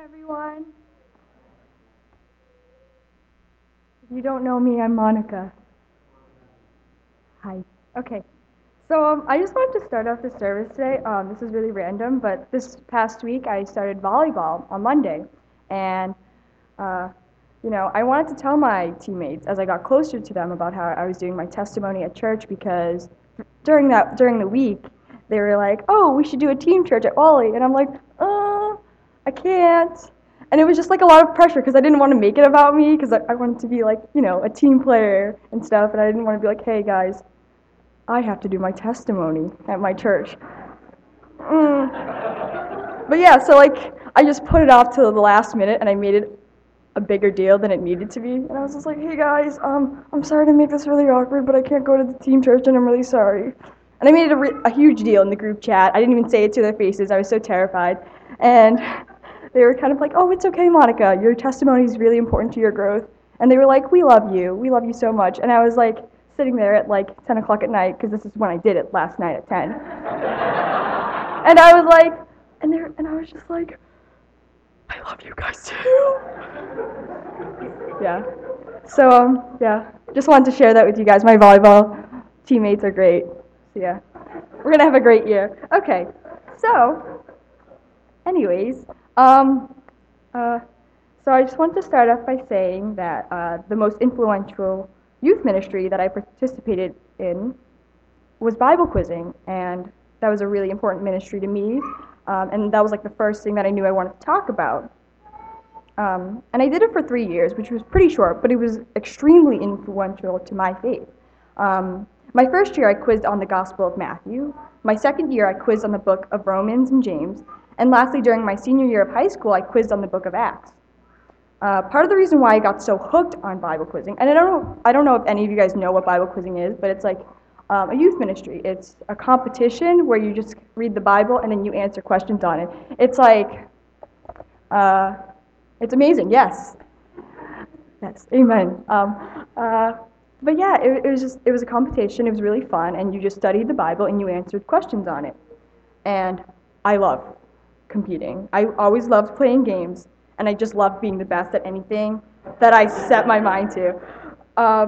Everyone. If you don't know me, I'm Monica. Hi. Okay, so I just wanted to start off the service today. This is really random, but this past week I started volleyball on Monday, and I wanted to tell my teammates as I got closer to them about how I was doing my testimony at church, because during the week they were like, "Oh, we should do a team church at Wally," and I'm like, I can't. And it was just like a lot of pressure, because I didn't want to make it about me, because I wanted to be like, a team player and stuff, and I didn't want to be like, "Hey guys, I have to do my testimony at my church." But yeah, so like I just put it off till the last minute, and I made it a bigger deal than it needed to be, and I was just like, "Hey guys, I'm sorry to make this really awkward, but I can't go to the team church, and I'm really sorry." And I made it a huge deal in the group chat. I didn't even say it to their faces. I was so terrified. And they were kind of like, "Oh, it's okay, Monica. Your testimony is really important to your growth." And they were like, "We love you. We love you so much." And I was like sitting there at like 10 o'clock at night, because this is when I did it last night at 10. And I was like, I was just like, "I love you guys too." Yeah. So, just wanted to share that with you guys. My volleyball teammates are great. So, yeah. We're going to have a great year. Okay. So, anyways, so I just want to start off by saying that the most influential youth ministry that I participated in was Bible Quizzing, and that was a really important ministry to me, and that was like the first thing that I knew I wanted to talk about. And I did it for 3 years, which was pretty short, but it was extremely influential to my faith. My first year I quizzed on the Gospel of Matthew. My second year I quizzed on the book of Romans and James. And lastly, during my senior year of high school, I quizzed on the book of Acts. Part of the reason why I got so hooked on Bible quizzing, and I don't know if any of you guys know what Bible quizzing is, but it's like a youth ministry. It's a competition where you just read the Bible and then you answer questions on it. It's like, it's amazing. Yes. Yes. Amen. But yeah, it was a competition. It was really fun, and you just studied the Bible and you answered questions on it. And I love competing. I always loved playing games, and I just loved being the best at anything that I set my mind to. I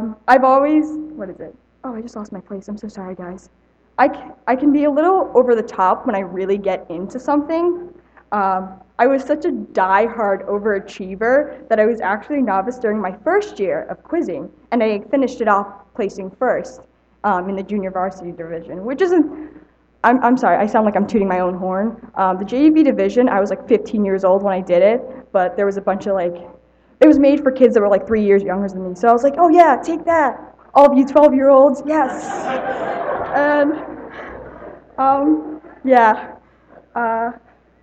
just lost my place. I'm so sorry, guys. I can be a little over the top when I really get into something. I was such a diehard overachiever that I was actually a novice during my first year of quizzing, and I finished it off placing first in the junior varsity division, which isn't... I'm sorry, I sound like I'm tooting my own horn. The JV division, I was like 15 years old when I did it, but there was a bunch of like, it was made for kids that were like 3 years younger than me, so I was like, "Oh yeah, take that, all of you 12-year-olds, yes." And,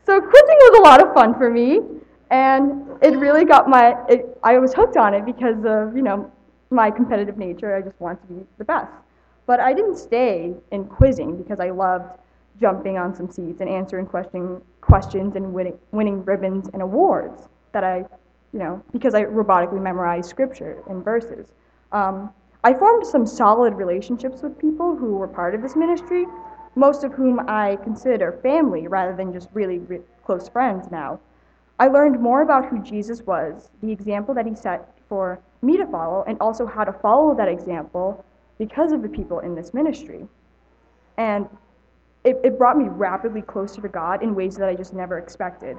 so quizzing was a lot of fun for me, and it really got I was hooked on it because of, my competitive nature. I just wanted to be the best. But I didn't stay in quizzing because I loved jumping on some seats and answering questions and winning ribbons and awards that I, because I robotically memorized scripture and verses. I formed some solid relationships with people who were part of this ministry, most of whom I consider family rather than just really close friends now. I learned more about who Jesus was, the example that he set for me to follow, and also how to follow that example because of the people in this ministry. And it brought me rapidly closer to God in ways that I just never expected.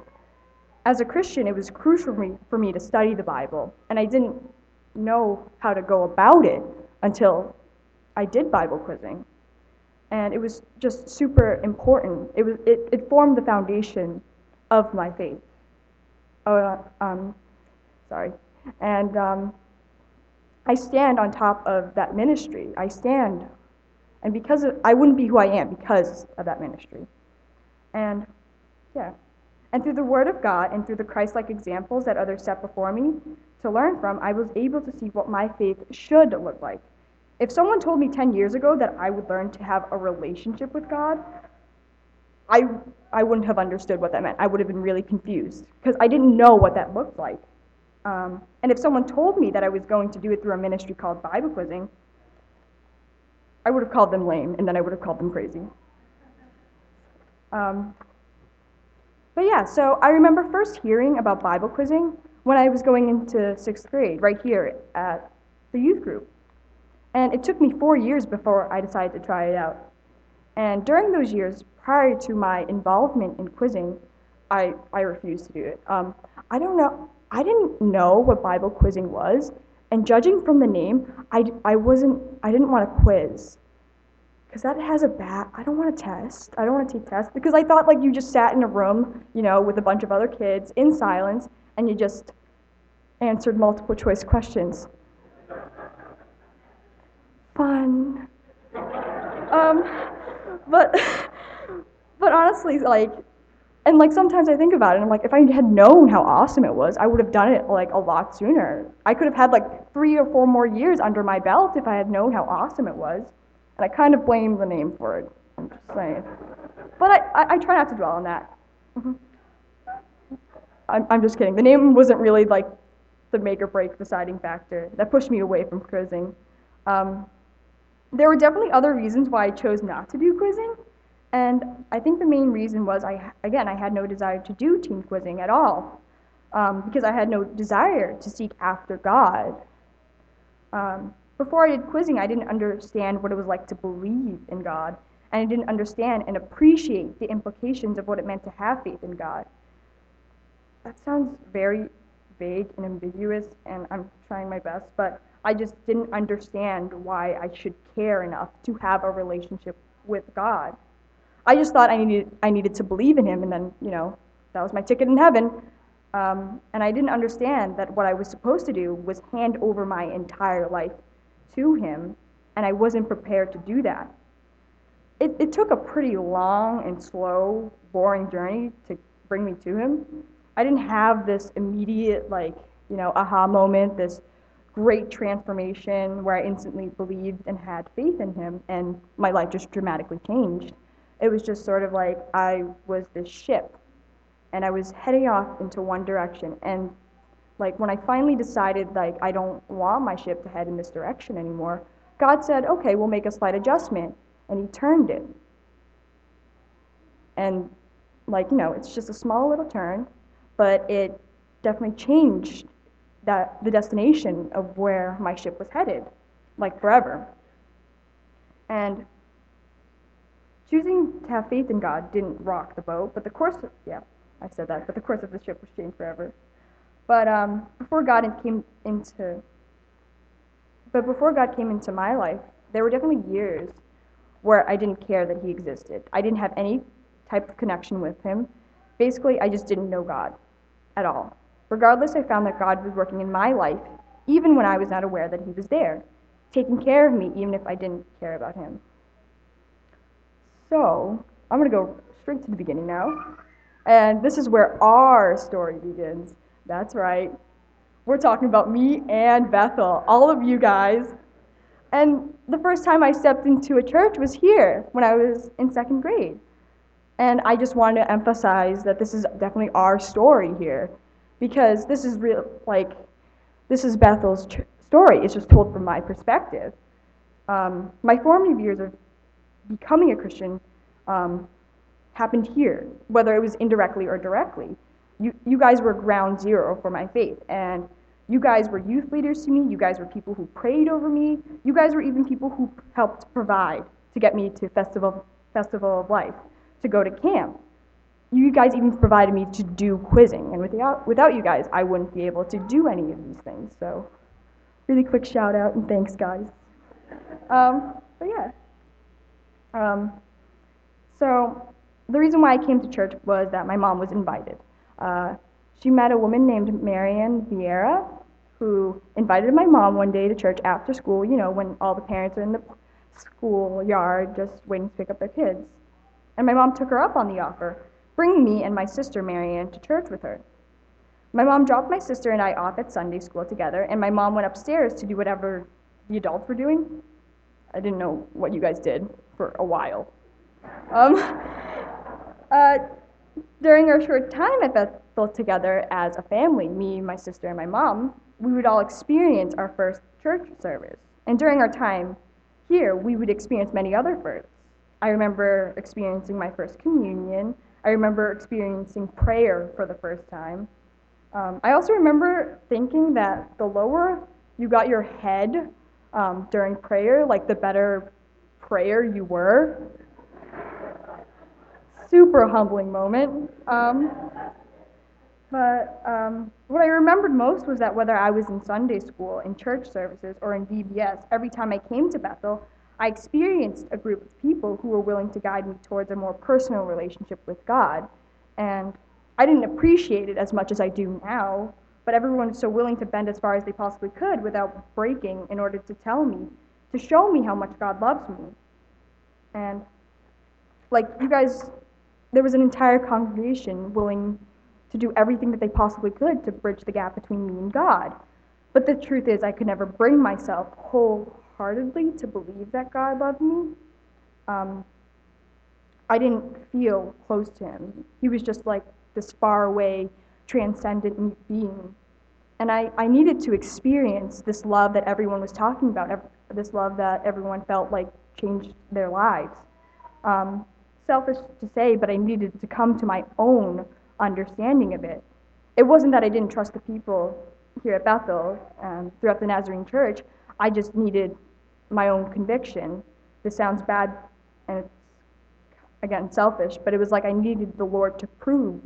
As a Christian, it was crucial for me to study the Bible, and I didn't know how to go about it until I did Bible quizzing. And it was just super important. It formed the foundation of my faith. I stand on top of that ministry. And I wouldn't be who I am because of that ministry. And through the Word of God and through the Christ-like examples that others set before me to learn from, I was able to see what my faith should look like. If someone told me 10 years ago that I would learn to have a relationship with God, I wouldn't have understood what that meant. I would have been really confused because I didn't know what that looked like. And if someone told me that I was going to do it through a ministry called Bible Quizzing, I would have called them lame, and then I would have called them crazy. But yeah, so I remember first hearing about Bible quizzing when I was going into 6th grade, right here at the youth group. And it took me 4 years before I decided to try it out. And during those years, prior to my involvement in quizzing, I refused to do it. I didn't know what Bible quizzing was, and judging from the name, I didn't want to quiz. Because that has a bad, I don't want to test, I don't want to take tests, because I thought like you just sat in a room, you know, with a bunch of other kids in silence, and you just answered multiple choice questions. Fun. But honestly, like, and like sometimes I think about it, and I'm like, if I had known how awesome it was, I would have done it like a lot sooner. I could have had like 3 or 4 more years under my belt if I had known how awesome it was. And I kind of blame the name for it, I'm just saying. But I try not to dwell on that. I'm just kidding. The name wasn't really like the make or break deciding factor. That pushed me away from quizzing. There were definitely other reasons why I chose not to do quizzing. And I think the main reason was, I had no desire to do team quizzing at all. Because I had no desire to seek after God. Before I did quizzing, I didn't understand what it was like to believe in God, and I didn't understand and appreciate the implications of what it meant to have faith in God. That sounds very vague and ambiguous, and I'm trying my best, but I just didn't understand why I should care enough to have a relationship with God. I just thought I needed to believe in Him, and then, you know, that was my ticket in heaven. And I didn't understand that what I was supposed to do was hand over my entire life to Him, and I wasn't prepared to do that. It took a pretty long and slow, boring journey to bring me to Him. I didn't have this immediate, like, you know, aha moment, this great transformation where I instantly believed and had faith in Him, and my life just dramatically changed. It was just sort of like I was this ship, and I was heading off into one direction, and like when I finally decided like I don't want my ship to head in this direction anymore, God said, okay, we'll make a slight adjustment, and He turned it. And like, you know, it's just a small little turn, but it definitely changed the destination of where my ship was headed, like forever. And choosing to have faith in God didn't rock the boat, but the course of the ship was changed forever. But before God came into my life, there were definitely years where I didn't care that He existed. I didn't have any type of connection with Him. Basically, I just didn't know God at all. Regardless, I found that God was working in my life, even when I was not aware that He was there, taking care of me, even if I didn't care about Him. So, I'm going to go straight to the beginning now. And this is where our story begins. That's right. We're talking about me and Bethel, all of you guys. And the first time I stepped into a church was here when I was in 2nd grade. And I just wanted to emphasize that this is definitely our story here, because this is real. Like, this is Bethel's story. It's just told from my perspective. My formative years of becoming a Christian happened here, whether it was indirectly or directly. You guys were ground zero for my faith, and you guys were youth leaders to me, you guys were people who prayed over me, you guys were even people who helped provide to get me to Festival of Life, to go to camp. You guys even provided me to do quizzing, and without you guys, I wouldn't be able to do any of these things, so really quick shout out and thanks, guys. So the reason why I came to church was that my mom was invited. She met a woman named Marianne Vieira, who invited my mom one day to church after school, you know, when all the parents are in the schoolyard just waiting to pick up their kids. And my mom took her up on the offer, bringing me and my sister Marianne to church with her. My mom dropped my sister and I off at Sunday school together, and my mom went upstairs to do whatever the adults were doing. I didn't know what you guys did for a while. During our short time at Bethel together as a family, me, my sister, and my mom, we would all experience our first church service. And during our time here, we would experience many other firsts. I remember experiencing my first communion. I remember experiencing prayer for the first time. I also remember thinking that the lower you got your head during prayer, like the better prayer you were. Super humbling moment. But what I remembered most was that whether I was in Sunday school, in church services, or in VBS, every time I came to Bethel, I experienced a group of people who were willing to guide me towards a more personal relationship with God. And I didn't appreciate it as much as I do now, but everyone was so willing to bend as far as they possibly could without breaking in order to tell me, to show me how much God loves me. And like you guys, there was an entire congregation willing to do everything that they possibly could to bridge the gap between me and God. But the truth is, I could never bring myself wholeheartedly to believe that God loved me. I didn't feel close to him. He was just like this faraway, transcendent being. And I needed to experience this love that everyone was talking about, this love that everyone felt like changed their lives. Selfish to say, but I needed to come to my own understanding of it. It wasn't that I didn't trust the people here at Bethel and throughout the Nazarene Church. I just needed my own conviction. This sounds bad and it's, again, selfish, but it was like I needed the Lord to prove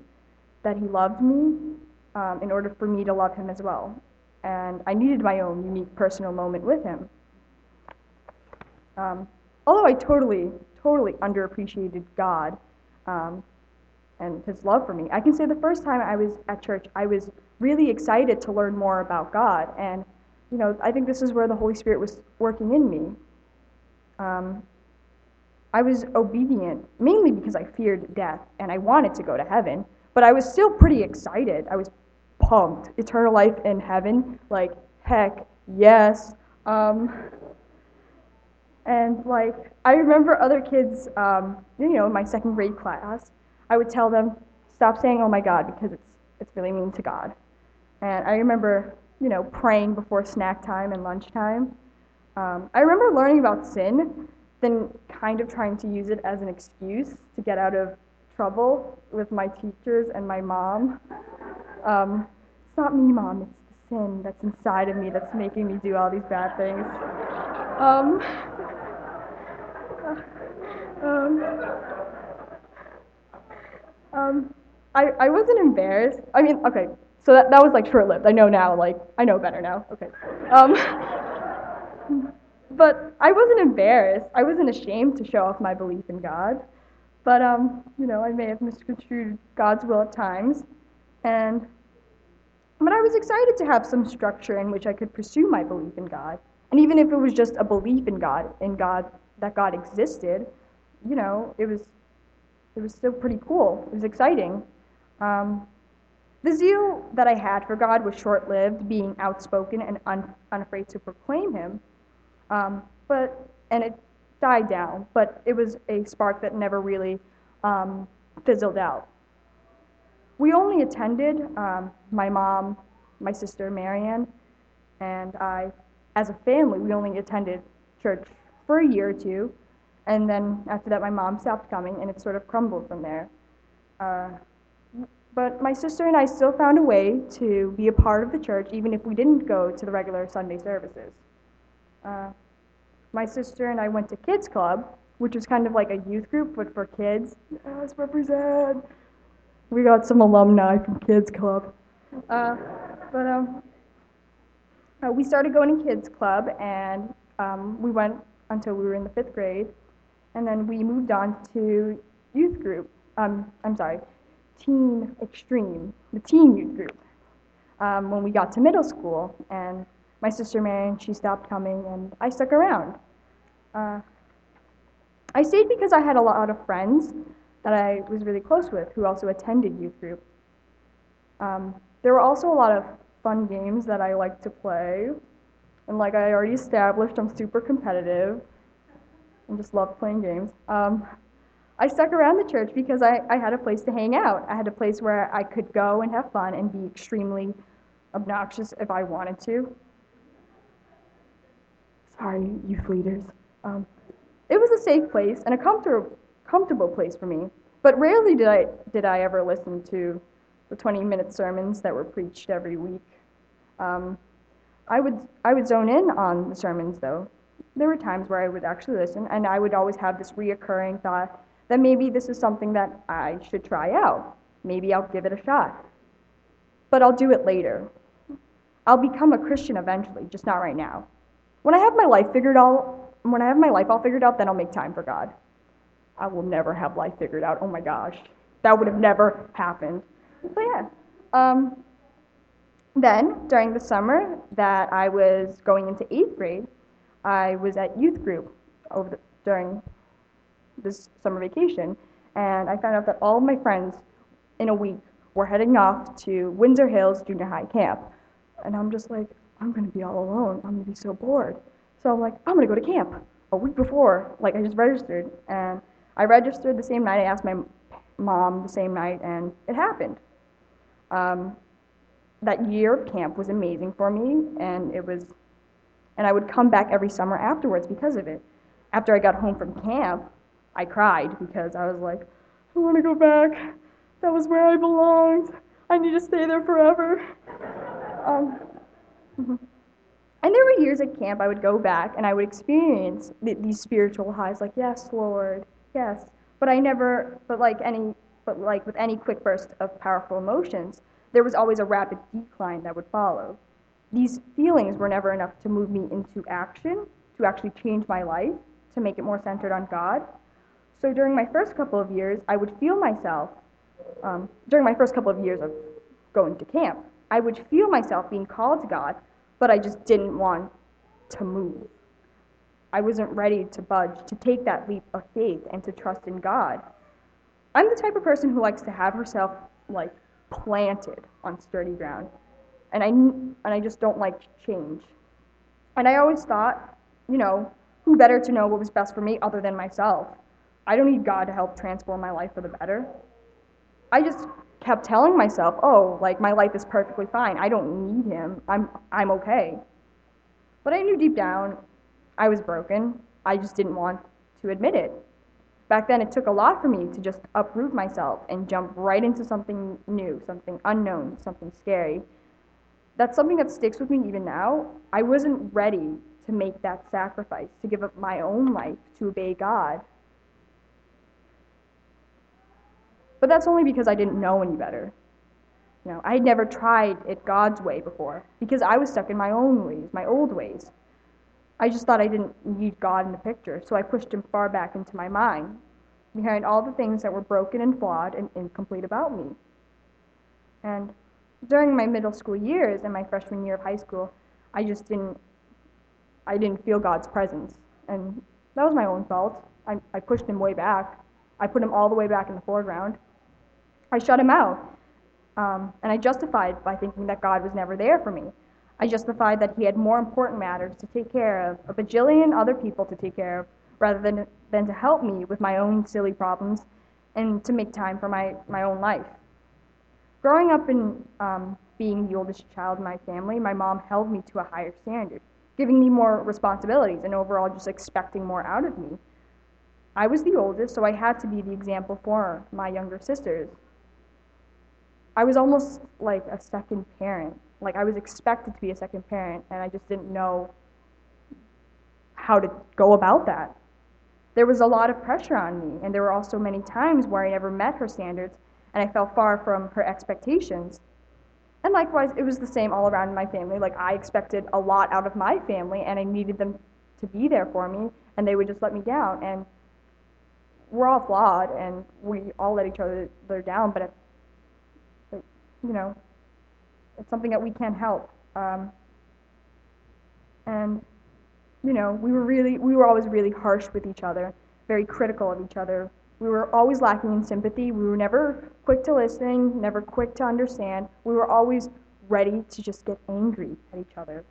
that he loved me in order for me to love him as well. And I needed my own unique personal moment with him. Although I totally underappreciated God and his love for me, I can say the first time I was at church, I was really excited to learn more about God. And, you know, I think this is where the Holy Spirit was working in me. I was obedient, mainly because I feared death and I wanted to go to heaven, but I was still pretty excited. I was pumped. Eternal life in heaven, like, heck yes. And like, I remember other kids, you know, in my second grade class, I would tell them, stop saying, oh my God, because it's really mean to God. And I remember, you know, praying before snack time and lunchtime. I remember learning about sin, then kind of trying to use it as an excuse to get out of trouble with my teachers and my mom. It's not me, Mom, it's the sin that's inside of me that's making me do all these bad things. I wasn't embarrassed. I mean, okay, so that was like short-lived. I know now, like, I know better now, okay. But I wasn't embarrassed. I wasn't ashamed to show off my belief in God. But, you know, I may have misconstrued God's will at times. But I was excited to have some structure in which I could pursue my belief in God. And even if it was just a belief in God, that God existed, you know, it was still pretty cool. It was exciting. The zeal that I had for God was short-lived, being outspoken and unafraid to proclaim him. But it died down, but it was a spark that never really fizzled out. We only attended, my mom, my sister Marianne, and I, as a family, we only attended church for a year or two, and then after that my mom stopped coming, and it sort of crumbled from there. But my sister and I still found a way to be a part of the church, even if we didn't go to the regular Sunday services. My sister and I went to Kids Club, which was kind of like a youth group, but for kids. Yes, represent! We got some alumni from Kids Club. But we started going to Kids Club, and we went until we were in the 5th grade, and then we moved on to youth group. Teen Extreme, the teen youth group, when we got to middle school, and my sister Marianne, she stopped coming, and I stuck around. I stayed because I had a lot of friends that I was really close with who also attended youth group. There were also a lot of fun games that I liked to play, and like I already established, I'm super competitive and just love playing games. I stuck around the church because I had a place to hang out. I had a place where I could go and have fun and be extremely obnoxious if I wanted to. Sorry, youth leaders. It was a safe place and a comfortable place for me, But rarely did I ever listen to the 20-minute sermons that were preached every week. I would zone in on the sermons, though. There were times where I would actually listen, and I would always have this reoccurring thought that maybe this is something that I should try out. Maybe I'll give it a shot. But I'll do it later. I'll become a Christian eventually, just not right now. When I have my life all figured out, then I'll make time for God. I will never have life figured out. Oh my gosh, that would have never happened. So yeah. Then during the summer that I was going into 8th grade, I was at youth group during this summer vacation, and I found out that all of my friends in a week were heading off to Windsor Hills Junior High Camp. And I'm just like, I'm going to be all alone. I'm going to be so bored. So I'm like, I'm going to go to camp a week before. Like, I just registered. And I registered the same night. I asked my mom the same night, and it happened. That year of camp was amazing for me, and I would come back every summer afterwards because of it. After I got home from camp, I cried because I was like, I want to go back. That was where I belonged. I need to stay there forever. And there were years at camp I would go back and I would experience these spiritual highs, like, yes, Lord, yes. But with any quick burst of powerful emotions, there was always a rapid decline that would follow. These feelings were never enough to move me into action, to actually change my life, to make it more centered on God. So during my first couple of years, I would feel myself, during my first couple of years of going to camp, I would feel myself being called to God, but I just didn't want to move. I wasn't ready to budge, to take that leap of faith and to trust in God. I'm the type of person who likes to have herself, like, planted on sturdy ground, and I just don't like change. And I always thought, who better to know what was best for me other than myself? I don't need God to help transform my life for the better. I just kept telling myself, my life is perfectly fine. I don't need him. I'm okay. But I knew deep down I was broken. I just didn't want to admit it. Back then, it took a lot for me to just uproot myself and jump right into something new, something unknown, something scary. That's something that sticks with me even now. I wasn't ready to make that sacrifice, to give up my own life, to obey God. But that's only because I didn't know any better. I had never tried it God's way before, because I was stuck in my own ways, my old ways. I just thought I didn't need God in the picture, so I pushed him far back into my mind, behind all the things that were broken and flawed and incomplete about me. And during my middle school years and my freshman year of high school, I didn't feel God's presence. And that was my own fault. I pushed him way back. I put him all the way back in the foreground. I shut him out. And I justified by thinking that God was never there for me. I justified that he had more important matters to take care of, a bajillion other people to take care of, rather than to help me with my own silly problems and to make time for my own life. Growing up and being the oldest child in my family, my mom held me to a higher standard, giving me more responsibilities and overall just expecting more out of me. I was the oldest, so I had to be the example for my younger sisters. I was almost like a second parent. Like, I was expected to be a second parent, and I just didn't know how to go about that. There was a lot of pressure on me, and there were also many times where I never met her standards, and I fell far from her expectations. And likewise, it was the same all around in my family. Like, I expected a lot out of my family, and I needed them to be there for me, and they would just let me down. And we're all flawed, and we all let each other down, but it's something that we can't help. We were always really harsh with each other, very critical of each other. We were always lacking in sympathy. We were never quick to listen, never quick to understand. We were always ready to just get angry at each other.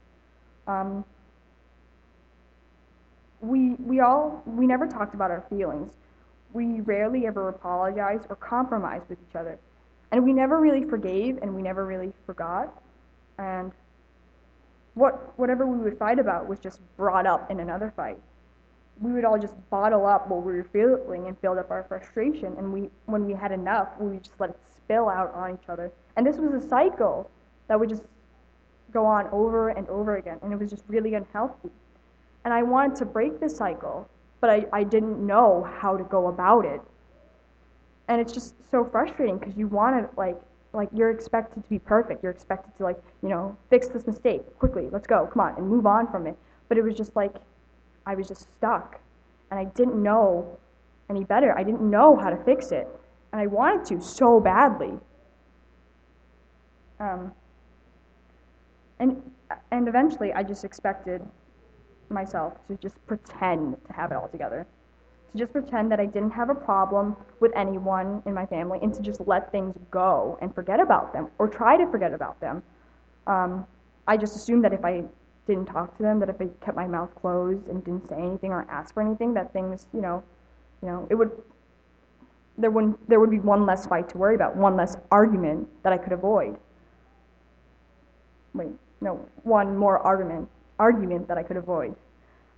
We never talked about our feelings. We rarely ever apologized or compromised with each other. And we never really forgave, and we never really forgot. And whatever we would fight about was just brought up in another fight. we would all just bottle up what we were feeling and build up our frustration, and when we had enough, we would just let it spill out on each other. And this was a cycle that would just go on over and over again, and it was just really unhealthy. And I wanted to break this cycle, but I didn't know how to go about it. And it's just so frustrating because you want to, like you're expected to be perfect. You're expected to, fix this mistake quickly. Let's go, come on, and move on from it. But it was just like, I was just stuck, and I didn't know any better. I didn't know how to fix it, and I wanted to so badly. And eventually, I just expected myself to just pretend to have it all together, to just pretend that I didn't have a problem with anyone in my family, and to just let things go and forget about them, or try to forget about them. I just assumed that if I didn't talk to them, that if I kept my mouth closed and didn't say anything or ask for anything, that things, it would, there would be one less fight to worry about, one less argument that I could avoid. One more argument that I could avoid.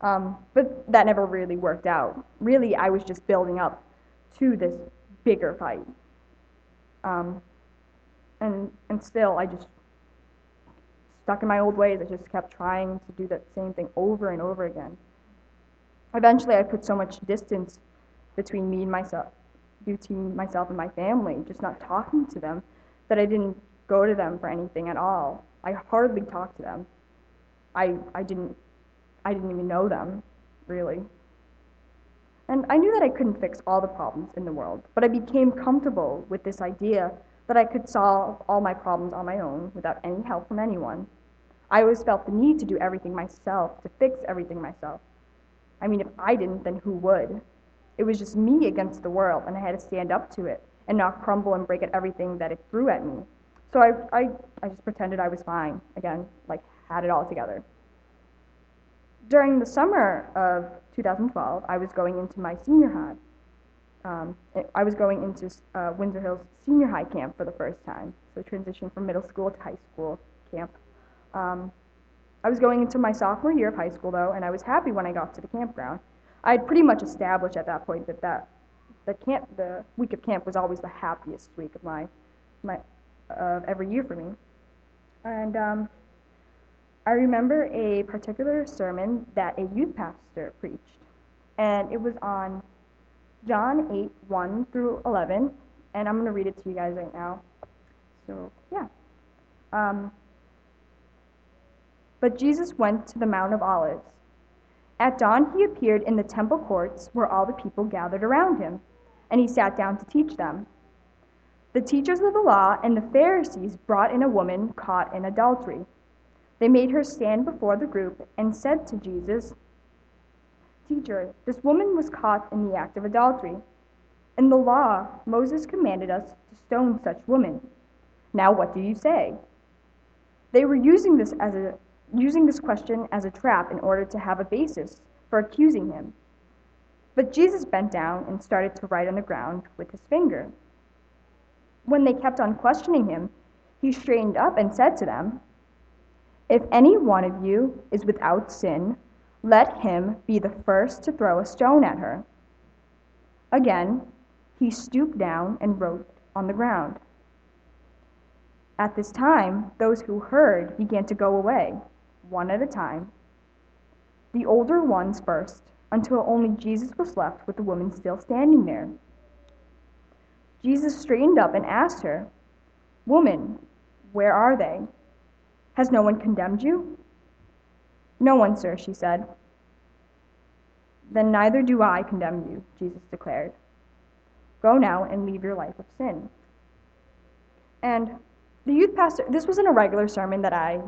But that never really worked out. Really, I was just building up to this bigger fight. And still, I just stuck in my old ways. I just kept trying to do that same thing over and over again. Eventually, I put so much distance between me and myself, and my family, just not talking to them, that I didn't go to them for anything at all. I hardly talked to them. I didn't even know them, really. And I knew that I couldn't fix all the problems in the world, but I became comfortable with this idea that I could solve all my problems on my own without any help from anyone. I always felt the need to do everything myself, to fix everything myself. I mean, if I didn't, then who would? It was just me against the world, and I had to stand up to it and not crumble and break at everything that it threw at me. So I just pretended I was fine, again, like had it all together. During the summer of 2012, I was going into my senior high. I was going into Windsor Hills senior high camp for the first time, so transition from middle school to high school camp. I was going into my sophomore year of high school, though, and I was happy when I got to the campground. I had pretty much established at that point that the week of camp was always the happiest week of my every year for me. And I remember a particular sermon that a youth pastor preached, and it was on John 8:1-11, and I'm going to read it to you guys right now. So, yeah. But Jesus went to the Mount of Olives. At dawn he appeared in the temple courts where all the people gathered around him, and he sat down to teach them. The teachers of the law and the Pharisees brought in a woman caught in adultery. They made her stand before the group and said to Jesus, "Teacher, this woman was caught in the act of adultery. In the law, Moses commanded us to stone such women. Now what do you say?" They were using this question as a trap in order to have a basis for accusing him. But Jesus bent down and started to write on the ground with his finger. When they kept on questioning him, he straightened up and said to them, "If any one of you is without sin, let him be the first to throw a stone at her." Again, he stooped down and wrote on the ground. At this time, those who heard began to go away, one at a time, the older ones first, until only Jesus was left with the woman still standing there. Jesus straightened up and asked her, "Woman, where are they? Has no one condemned you?" "No one, sir," she said. "Then neither do I condemn you," Jesus declared. "Go now and leave your life of sin." And the youth pastor, this wasn't a regular sermon that I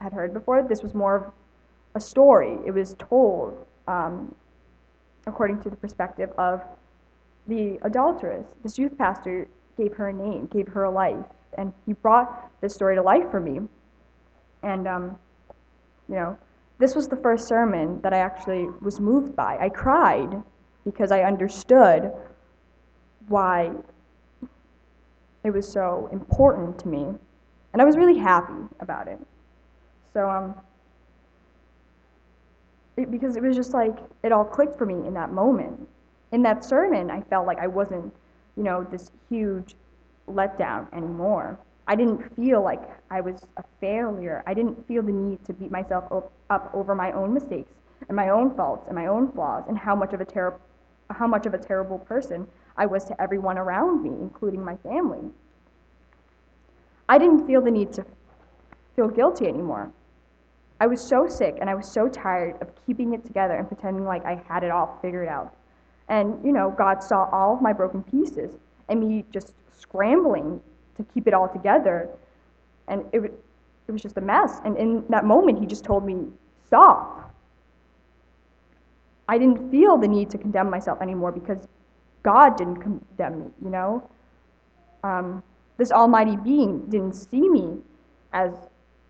had heard before. This was more of a story. It was told according to the perspective of the adulteress. This youth pastor gave her a name, gave her a life, and he brought this story to life for me. And, this was the first sermon that I actually was moved by. I cried because I understood why it was so important to me, and I was really happy about it. So, because it was just like, it all clicked for me in that moment. In that sermon, I felt like I wasn't, you know, this huge letdown anymore. I didn't feel like I was a failure. I didn't feel the need to beat myself up over my own mistakes and my own faults and my own flaws and how much of a terrible person I was to everyone around me, including my family. I didn't feel the need to feel guilty anymore. I was so sick and I was so tired of keeping it together and pretending like I had it all figured out. And, you know, God saw all of my broken pieces and me just scrambling to keep it all together. And it was just a mess. And in that moment, he just told me, stop. I didn't feel the need to condemn myself anymore because God didn't condemn me, you know? This almighty being didn't see me as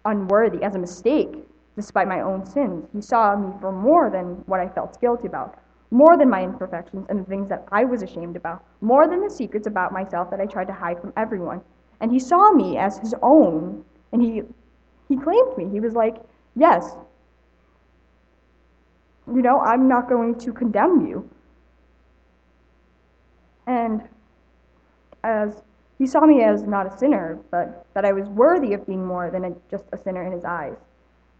unworthy, as a mistake, despite my own sins. He saw me for more than what I felt guilty about, more than my imperfections and the things that I was ashamed about, more than the secrets about myself that I tried to hide from everyone. And he saw me as his own, and he claimed me. He was like, yes, you know, I'm not going to condemn you. And as he saw me as not a sinner, but that I was worthy of being more than just a sinner in his eyes.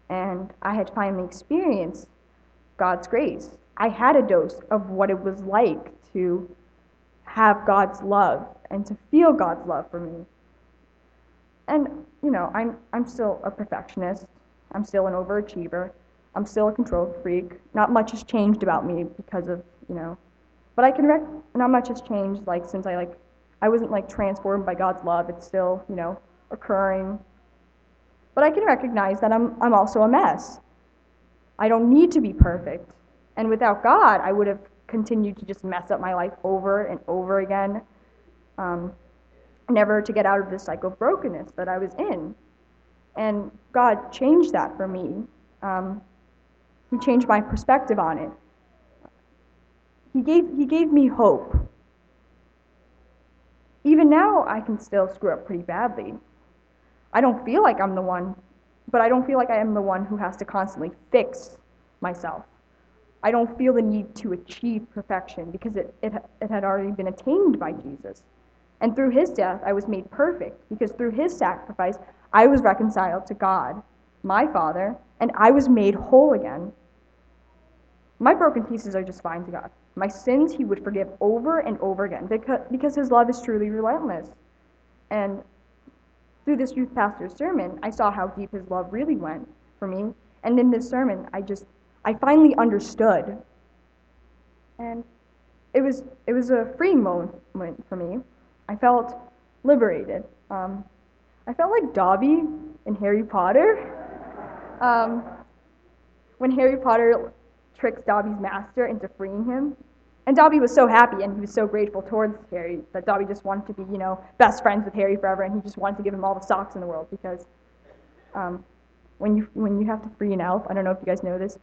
And I had finally experienced God's grace. I had a dose of what it was like to have God's love and to feel God's love for me. And, you know, I'm still a perfectionist. I'm still an overachiever. I'm still a control freak. Not much has changed about me because of, you know, but I can not much has changed, like, since I wasn't, like, transformed by God's love. It's still, you know, occurring. But I can recognize that I'm also a mess. I don't need to be perfect. And without God, I would have continued to just mess up my life over and over again, never to get out of this cycle of brokenness that I was in. And God changed that for me. He changed my perspective on it. He gave me hope. Even now, I can still screw up pretty badly. I don't feel like I'm the one, but I don't feel like I am the one who has to constantly fix myself. I don't feel the need to achieve perfection because it had already been attained by Jesus. And through his death, I was made perfect because through his sacrifice, I was reconciled to God, my Father, and I was made whole again. My broken pieces are just fine to God. My sins he would forgive over and over again because his love is truly relentless. And through this youth pastor's sermon, I saw how deep his love really went for me. And in this sermon, I finally understood. And it was a freeing moment for me. I felt liberated. I felt like Dobby in Harry Potter. When Harry Potter tricks Dobby's master into freeing him. And Dobby was so happy and he was so grateful towards Harry that Dobby just wanted to be, you know, best friends with Harry forever, and he just wanted to give him all the socks in the world because when you have to free an elf, I don't know if you guys know this,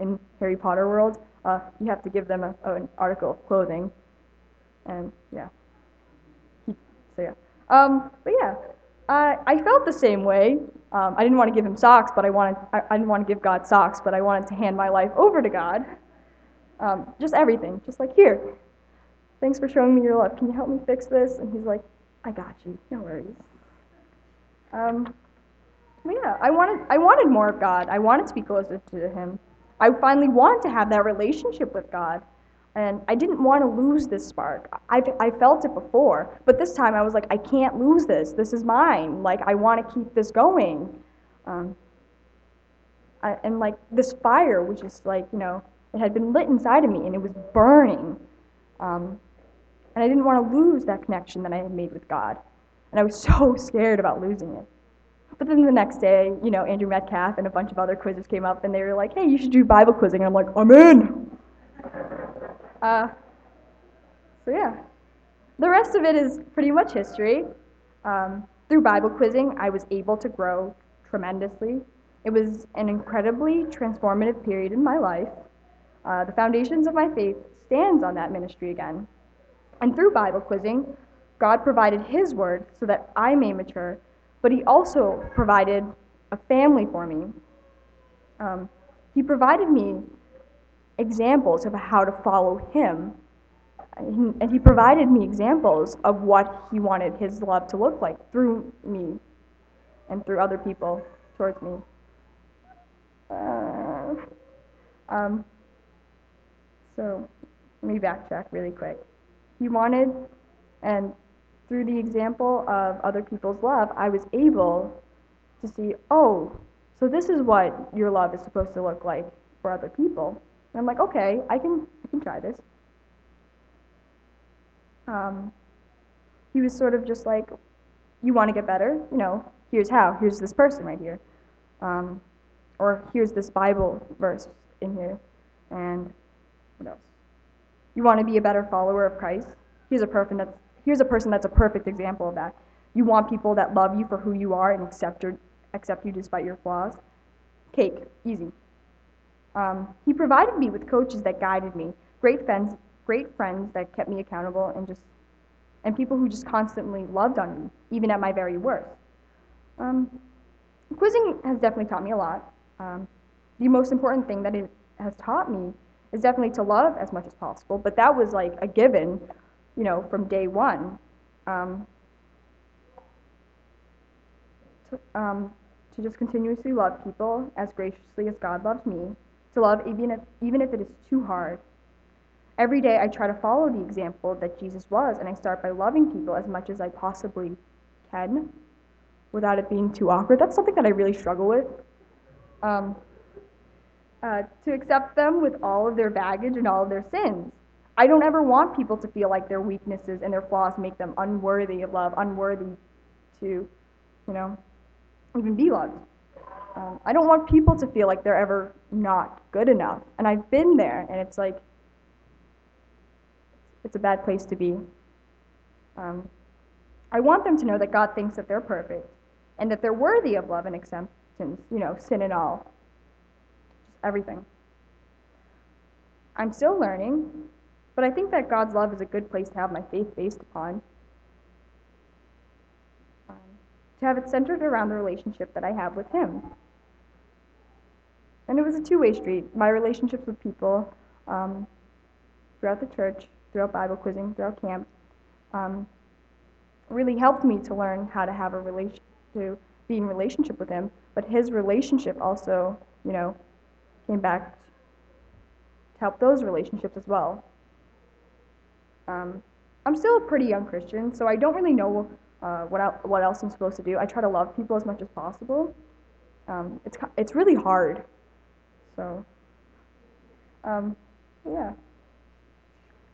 in Harry Potter world, you have to give them an article of clothing. And yeah. But yeah, I felt the same way. I didn't want to give him socks, but I didn't want to give God socks, but I wanted to hand my life over to God. Just everything, just like, here, thanks for showing me your love. Can you help me fix this? And he's like, I got you, no worries. But yeah, I wanted more of God. I wanted to be closer to him. I finally wanted to have that relationship with God. And I didn't want to lose this spark. I felt it before, but this time I was like, I can't lose this. This is mine. Like, I want to keep this going. And like this fire, which is like, you know, it had been lit inside of me and it was burning. And I didn't want to lose that connection that I had made with God. And I was so scared about losing it. But then the next day, you know, Andrew Metcalf and a bunch of other quizzes came up and they were like, hey, you should do Bible quizzing. And I'm like, I'm in. So yeah, the rest of it is pretty much history. Through Bible quizzing, I was able to grow tremendously. It was an incredibly transformative period in my life. The foundations of my faith stands on that ministry again. And through Bible quizzing, God provided his word so that I may mature, but he also provided a family for me. He provided me examples of how to follow him. And he provided me examples of what he wanted his love to look like through me and through other people towards me. So let me backtrack really quick. He wanted, and through the example of other people's love, I was able to see, oh, so this is what your love is supposed to look like for other people. And I'm like, okay, I can try this. He was sort of just like, you want to get better? You know, here's how. Here's this person right here. Or here's this Bible verse in here. And what else? You want to be a better follower of Christ? Here's a person that's a perfect example of that. You want people that love you for who you are and accept you despite your flaws? Cake. Easy. He provided me with coaches that guided me. Great friends that kept me accountable, and people who just constantly loved on me, even at my very worst. Quizzing has definitely taught me a lot. The most important thing that it has taught me is definitely to love as much as possible, but that was like a given, you know, from day one. To just continuously love people as graciously as God loves me, to love even if it is too hard. Every day I try to follow the example that Jesus was, and I start by loving people as much as I possibly can without it being too awkward. That's something that I really struggle with. To accept them with all of their baggage and all of their sins. I don't ever want people to feel like their weaknesses and their flaws make them unworthy of love, unworthy to, you know, even be loved. I don't want people to feel like they're ever not good enough. And I've been there, and it's like, it's a bad place to be. I want them to know that God thinks that they're perfect and that they're worthy of love and acceptance, you know, sin and all, just everything. I'm still learning, but I think that God's love is a good place to have my faith based upon, to have it centered around the relationship that I have with him. And it was a two-way street. My relationships with people throughout the church, throughout Bible quizzing, throughout camp, really helped me to learn how to have to be in relationship with him. But his relationship also, you know, came back to help those relationships as well. I'm still a pretty young Christian, so I don't really know what else I'm supposed to do. I try to love people as much as possible. It's really hard. So, yeah.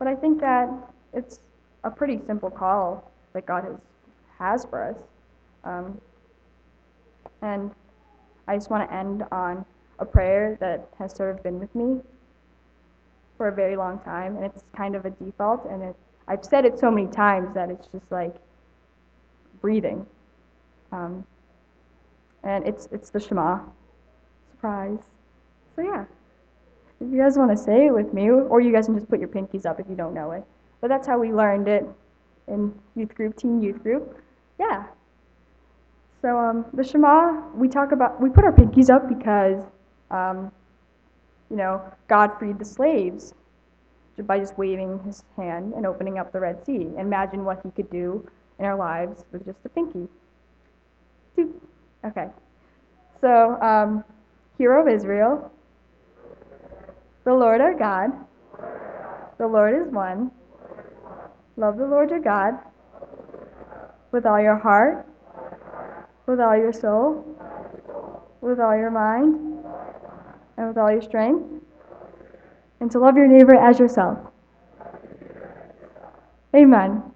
But I think that it's a pretty simple call that God has for us. And I just want to end on a prayer that has sort of been with me for a very long time. And it's kind of a default. And I've said it so many times that it's just like breathing. And it's the Shema. Surprise. So yeah. If you guys want to say it with me, or you guys can just put your pinkies up if you don't know it. But that's how we learned it in youth group, teen youth group. Yeah. So the Shema, we put our pinkies up because, you know, God freed the slaves by just waving his hand and opening up the Red Sea. Imagine what he could do in our lives with just a pinky. Okay. So, Hero of Israel. The Lord our God, the Lord is one. Love the Lord your God with all your heart, with all your soul, with all your mind, and with all your strength, and to love your neighbor as yourself. Amen.